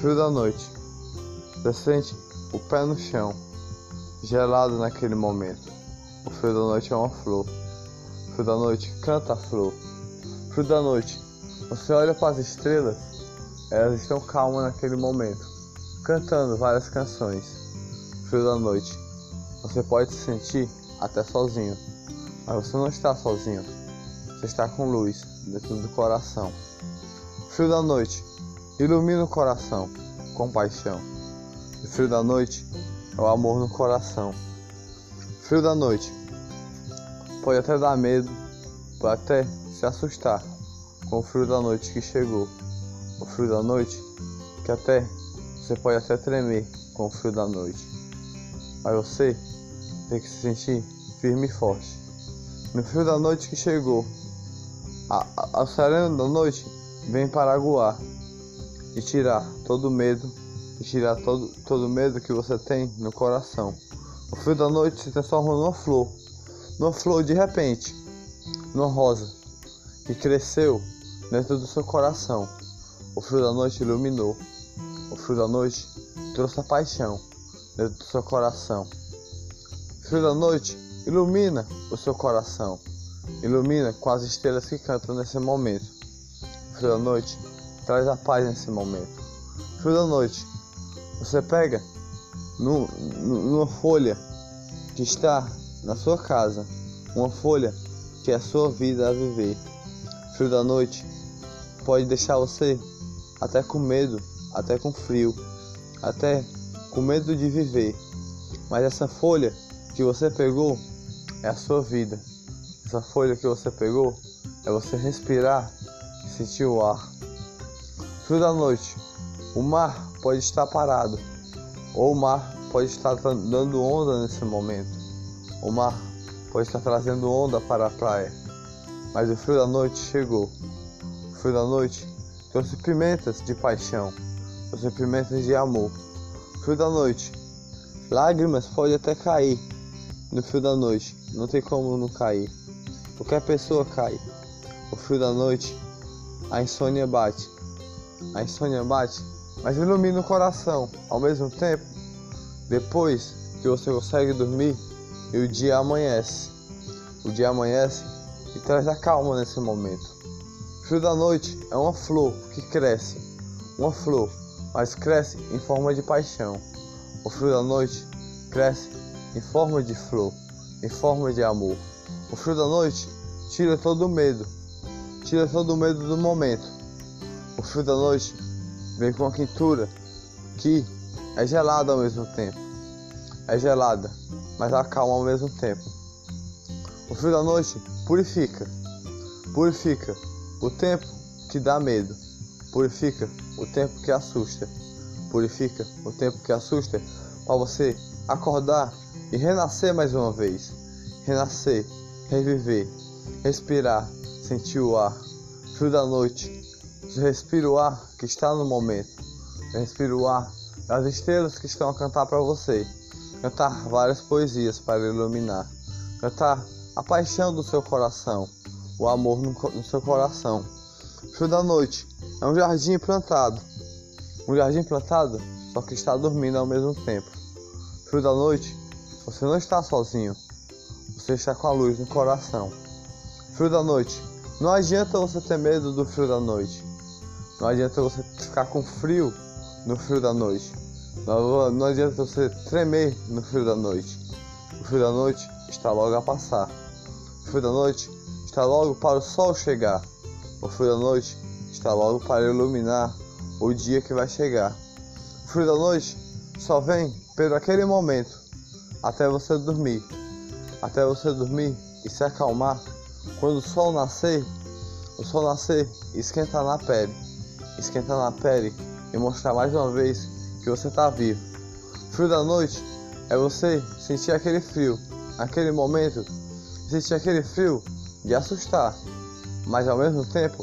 frio da noite, você sente o pé no chão, gelado naquele momento. O frio da noite é uma flor, o frio da noite canta a flor. O frio da noite, você olha para as estrelas, elas estão calmas naquele momento, cantando várias canções. O frio da noite, você pode se sentir até sozinho, mas você não está sozinho, você está com luz dentro do coração. O frio da noite ilumina o coração com paixão. O frio da noite é o amor no coração. O frio da noite pode até dar medo, pode até se assustar com o frio da noite que chegou. O frio da noite que até você pode até tremer com o frio da noite. Mas você tem que se sentir firme e forte. No frio da noite que chegou, a serena da noite vem para aguar e tirar todo o medo, e tirar todo o medo que você tem no coração. O frio da noite se transforma numa flor de repente, numa rosa que cresceu dentro do seu coração. O frio da noite iluminou, o frio da noite trouxe a paixão dentro do seu coração. O frio da noite ilumina o seu coração, ilumina com as estrelas que cantam nesse momento. O frio da noite traz a paz nesse momento. O frio da noite, você pega numa folha que está na sua casa, uma folha que é a sua vida a viver. O frio da noite pode deixar você até com medo, até com frio, até com medo de viver. Mas essa folha que você pegou é a sua vida. Essa folha que você pegou é você respirar e sentir o ar. Frio da noite, o mar pode estar parado, ou o mar pode estar dando onda nesse momento. O mar pode estar trazendo onda para a praia, mas o frio da noite chegou. O frio da noite trouxe pimentas de paixão, trouxe pimentas de amor. O frio da noite, lágrimas podem até cair no frio da noite, não tem como não cair. Qualquer pessoa cai. O frio da noite, a insônia bate. A insônia bate, mas ilumina o coração ao mesmo tempo. Depois que você consegue dormir e o dia amanhece. O dia amanhece e traz a calma nesse momento. O frio da noite é uma flor que cresce. Uma flor, mas cresce em forma de paixão. O frio da noite cresce em forma de flor, em forma de amor. O frio da noite tira todo o medo. Tira todo o medo do momento. O frio da noite vem com uma quentura que é gelada ao mesmo tempo. É gelada, mas acalma ao mesmo tempo. O frio da noite purifica. Purifica o tempo que dá medo. Purifica o tempo que assusta. Purifica o tempo que assusta para você acordar e renascer mais uma vez. Renascer, reviver, respirar, sentir o ar. Frio da noite. Você respira o ar que está no momento. Você respira o ar das estrelas que estão a cantar para você. Cantar várias poesias para iluminar. Cantar a paixão do seu coração. O amor no seu coração. O frio da noite é um jardim plantado. Um jardim plantado, só que está dormindo ao mesmo tempo. O frio da noite, você não está sozinho. Você está com a luz no coração. O frio da noite, não adianta você ter medo do frio da noite. Não adianta você ficar com frio no frio da noite. Não adianta você tremer no frio da noite. O frio da noite está logo a passar. O frio da noite está logo para o sol chegar. O frio da noite está logo para iluminar o dia que vai chegar. O frio da noite só vem pelo aquele momento, até você dormir. Até você dormir e se acalmar quando o sol nascer esquentar na pele. Esquentar na pele e mostrar mais uma vez que você está vivo. O frio da noite é você sentir aquele frio, aquele momento, sentir aquele frio de assustar, mas ao mesmo tempo,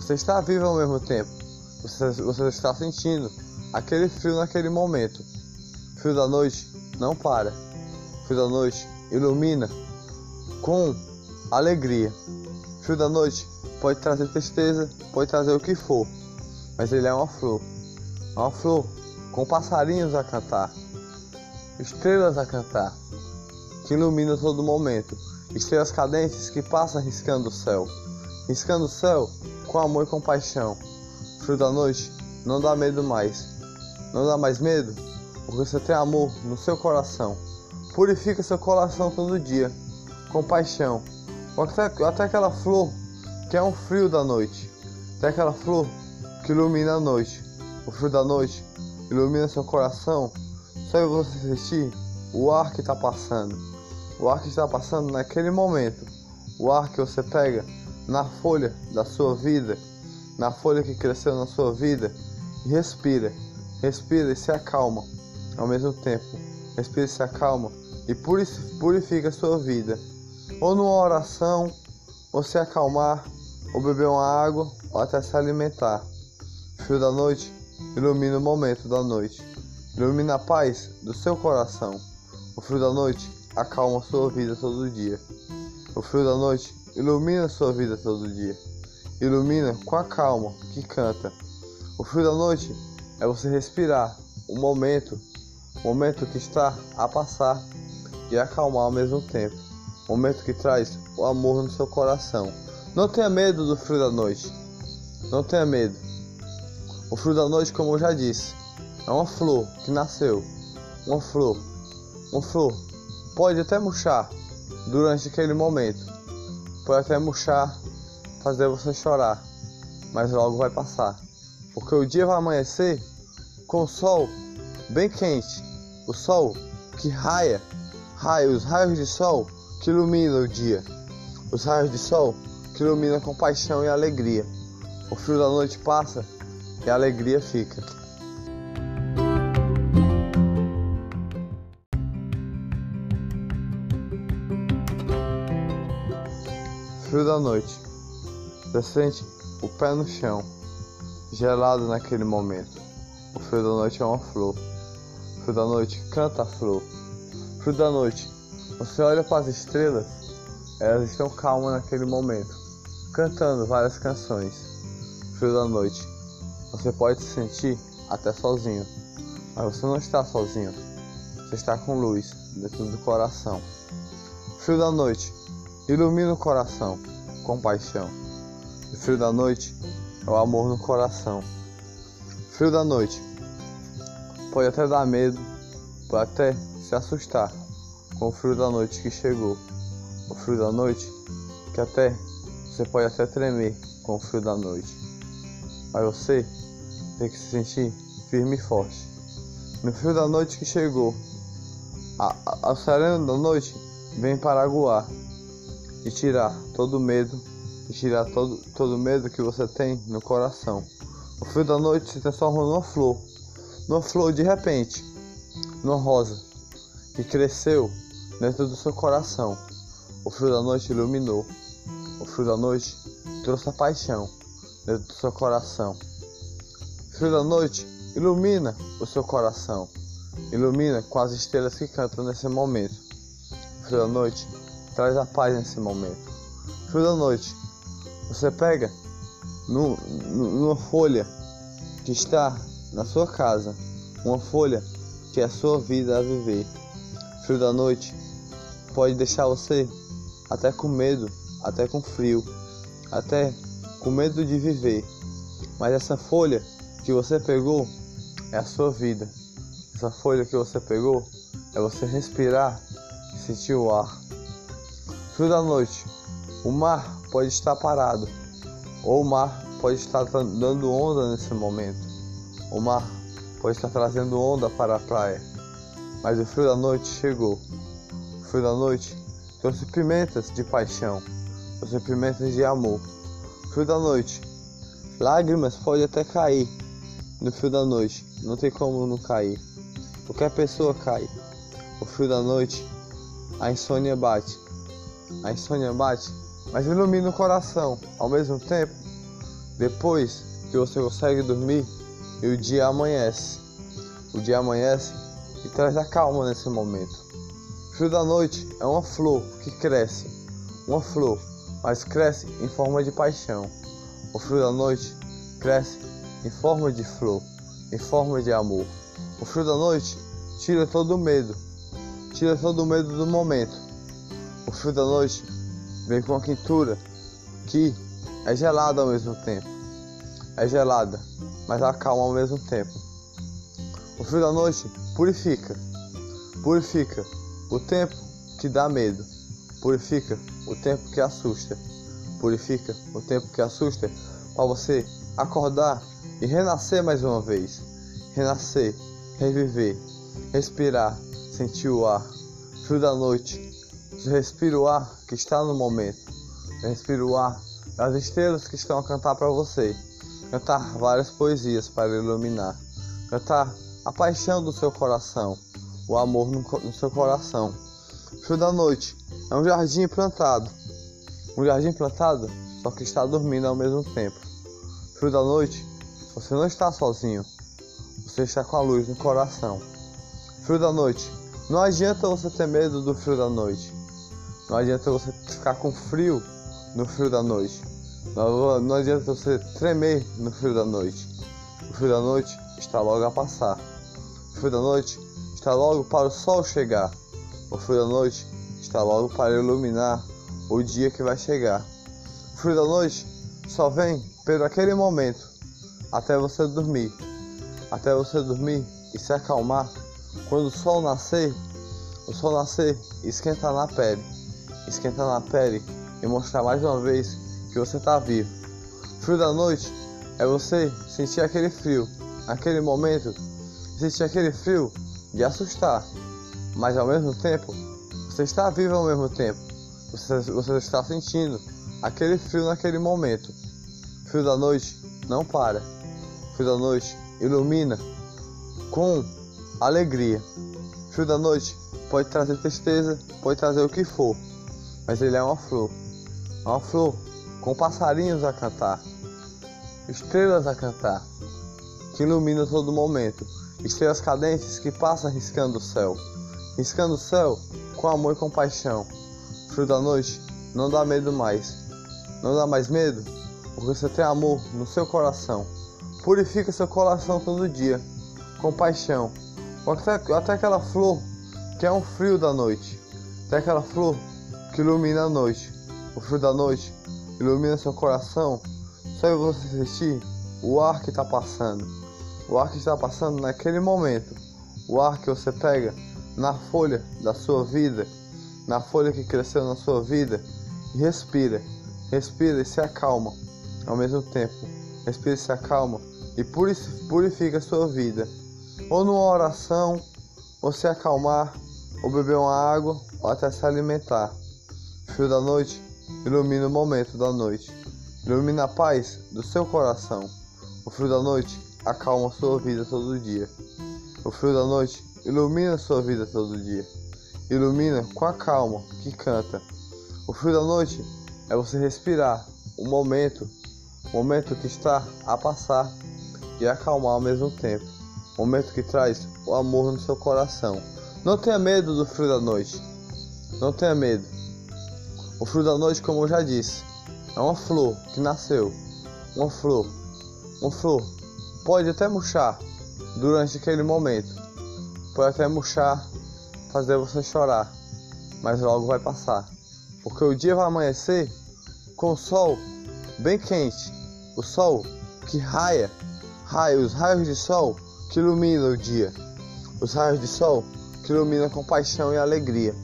você está vivo ao mesmo tempo, você está sentindo aquele frio naquele momento. O frio da noite não para, o frio da noite ilumina com alegria. O frio da noite pode trazer tristeza, pode trazer o que for. Mas ele é uma flor. Uma flor com passarinhos a cantar, estrelas a cantar, que iluminam todo momento, estrelas cadentes que passam riscando o céu com amor e compaixão. Frio da noite não dá medo mais, não dá mais medo, porque você tem amor no seu coração. Purifica seu coração todo dia, com paixão, até aquela flor que é um frio da noite, até aquela flor que ilumina a noite. O frio da noite ilumina seu coração, só você sentir o ar que está passando, o ar que está passando naquele momento, o ar que você pega na folha da sua vida, na folha que cresceu na sua vida, e respira e se acalma ao mesmo tempo, respira e se acalma e purifica a sua vida, ou numa oração, ou se acalmar, ou beber uma água, ou até se alimentar. O frio da noite ilumina o momento da noite, ilumina a paz do seu coração. O frio da noite acalma sua vida todo dia. O frio da noite ilumina sua vida todo dia, ilumina com a calma que canta. O frio da noite é você respirar o momento que está a passar e acalmar ao mesmo tempo, o momento que traz o amor no seu coração. Não tenha medo do frio da noite, não tenha medo. O frio da noite, como eu já disse, é uma flor que nasceu, uma flor pode até murchar durante aquele momento, pode até murchar, fazer você chorar, mas logo vai passar, porque o dia vai amanhecer com o sol bem quente, o sol que raia, os raios de sol que iluminam o dia, os raios de sol que iluminam com paixão e alegria. O frio da noite passa e a alegria fica. Frio da noite, você sente o pé no chão, gelado naquele momento. O frio da noite é uma flor. O frio da noite canta a flor. O frio da noite, você olha para as estrelas, elas estão calmas naquele momento, cantando várias canções. O frio da noite, você pode se sentir até sozinho, mas você não está sozinho, você está com luz dentro do coração. O frio da noite ilumina o coração com paixão. O frio da noite é o amor no coração. O frio da noite pode até dar medo, pode até se assustar com o frio da noite que chegou. O frio da noite que até você pode até tremer com o frio da noite. Mas você tem que se sentir firme e forte. No frio da noite que chegou, a serena da noite vem para aguar e tirar todo o medo, e tirar todo o medo que você tem no coração. O frio da noite se transforma numa flor de repente, numa rosa, que cresceu dentro do seu coração. O frio da noite iluminou, o frio da noite trouxe a paixão dentro do seu coração. O frio da noite ilumina o seu coração, ilumina com as estrelas que cantam nesse momento. O frio da noite traz a paz nesse momento. O frio da noite, você pega numa folha que está na sua casa, uma folha que é a sua vida a viver. O frio da noite pode deixar você até com medo, até com frio, até com medo de viver. Mas essa folha que você pegou é a sua vida. Essa folha que você pegou é você respirar e sentir o ar. Frio da noite, o mar pode estar parado, ou o mar pode estar dando onda nesse momento, o mar pode estar trazendo onda para a praia, mas o frio da noite chegou. O frio da noite trouxe pimentas de paixão, trouxe pimentas de amor. O frio da noite, lágrimas podem até cair no frio da noite, não tem como não cair, qualquer pessoa cai. O frio da noite, a insônia bate, mas ilumina o coração ao mesmo tempo. Depois que você consegue dormir e o dia amanhece e traz a calma nesse momento. O frio da noite é uma flor que cresce, uma flor, mas cresce em forma de paixão. O frio da noite cresce em forma de flor, em forma de amor. O frio da noite tira todo o medo, tira todo o medo do momento. O frio da noite vem com uma quentura que é gelada ao mesmo tempo. É gelada, mas acalma ao mesmo tempo. O frio da noite purifica. Purifica o tempo que dá medo. Purifica o tempo que assusta. Purifica o tempo que assusta para você acordar e renascer mais uma vez. Renascer, reviver, respirar, sentir o ar. Frio da noite, respira o ar que está no momento. Respira o ar das estrelas que estão a cantar para você. Cantar várias poesias para iluminar. Cantar a paixão do seu coração, o amor no seu coração. Frio da noite é um jardim plantado. Um jardim plantado, só que está dormindo ao mesmo tempo. Frio da noite, você não está sozinho. Você está com a luz no coração. Frio da noite, não adianta você ter medo do frio da noite. Não adianta você ficar com frio no frio da noite. Não adianta você tremer no frio da noite. O frio da noite está logo a passar. O frio da noite está logo para o sol chegar. O frio da noite está logo para iluminar o dia que vai chegar. O frio da noite só vem pelo aquele momento, até você dormir. Até você dormir e se acalmar. Quando o sol nascer esquenta na pele. Esquenta na pele e mostrar mais uma vez que você está vivo. Frio da noite é você sentir aquele frio, aquele momento, sentir aquele frio de assustar, mas ao mesmo tempo, você está vivo ao mesmo tempo, você está sentindo aquele frio naquele momento. Frio da noite não para, frio da noite ilumina com alegria. Frio da noite pode trazer tristeza, pode trazer o que for, mas ele é uma flor. É uma flor com passarinhos a cantar, estrelas a cantar, que ilumina todo momento. Estrelas cadentes que passam riscando o céu com amor e compaixão. Frio da noite não dá medo mais. Não dá mais medo porque você tem amor no seu coração. Purifica seu coração todo dia, com paixão. Até aquela flor que é um frio da noite. Até aquela flor que ilumina a noite. O frio da noite ilumina seu coração. Só você sentir o ar que está passando. O ar que está passando naquele momento. O ar que você pega na folha da sua vida. Na folha que cresceu na sua vida. E respira. Respira e se acalma ao mesmo tempo. Respira e se acalma e purifica a sua vida. Ou numa oração, ou se acalmar, ou beber uma água, ou até se alimentar. O frio da noite ilumina o momento da noite. Ilumina a paz do seu coração. O frio da noite acalma a sua vida todo dia. O frio da noite ilumina a sua vida todo dia. Ilumina com a calma que canta. O frio da noite é você respirar o momento. O momento que está a passar e acalmar ao mesmo tempo. O momento que traz o amor no seu coração. Não tenha medo do frio da noite. Não tenha medo. O frio da noite, como eu já disse, é uma flor que nasceu. Uma flor. Uma flor pode até murchar durante aquele momento. Pode até murchar, fazer você chorar. Mas logo vai passar. Porque o dia vai amanhecer com o sol bem quente. O sol que raia. Raia os raios de sol que iluminam o dia. Os raios de sol que iluminam com paixão e alegria.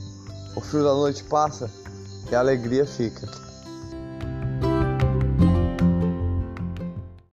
O frio da noite passa. E a alegria fica.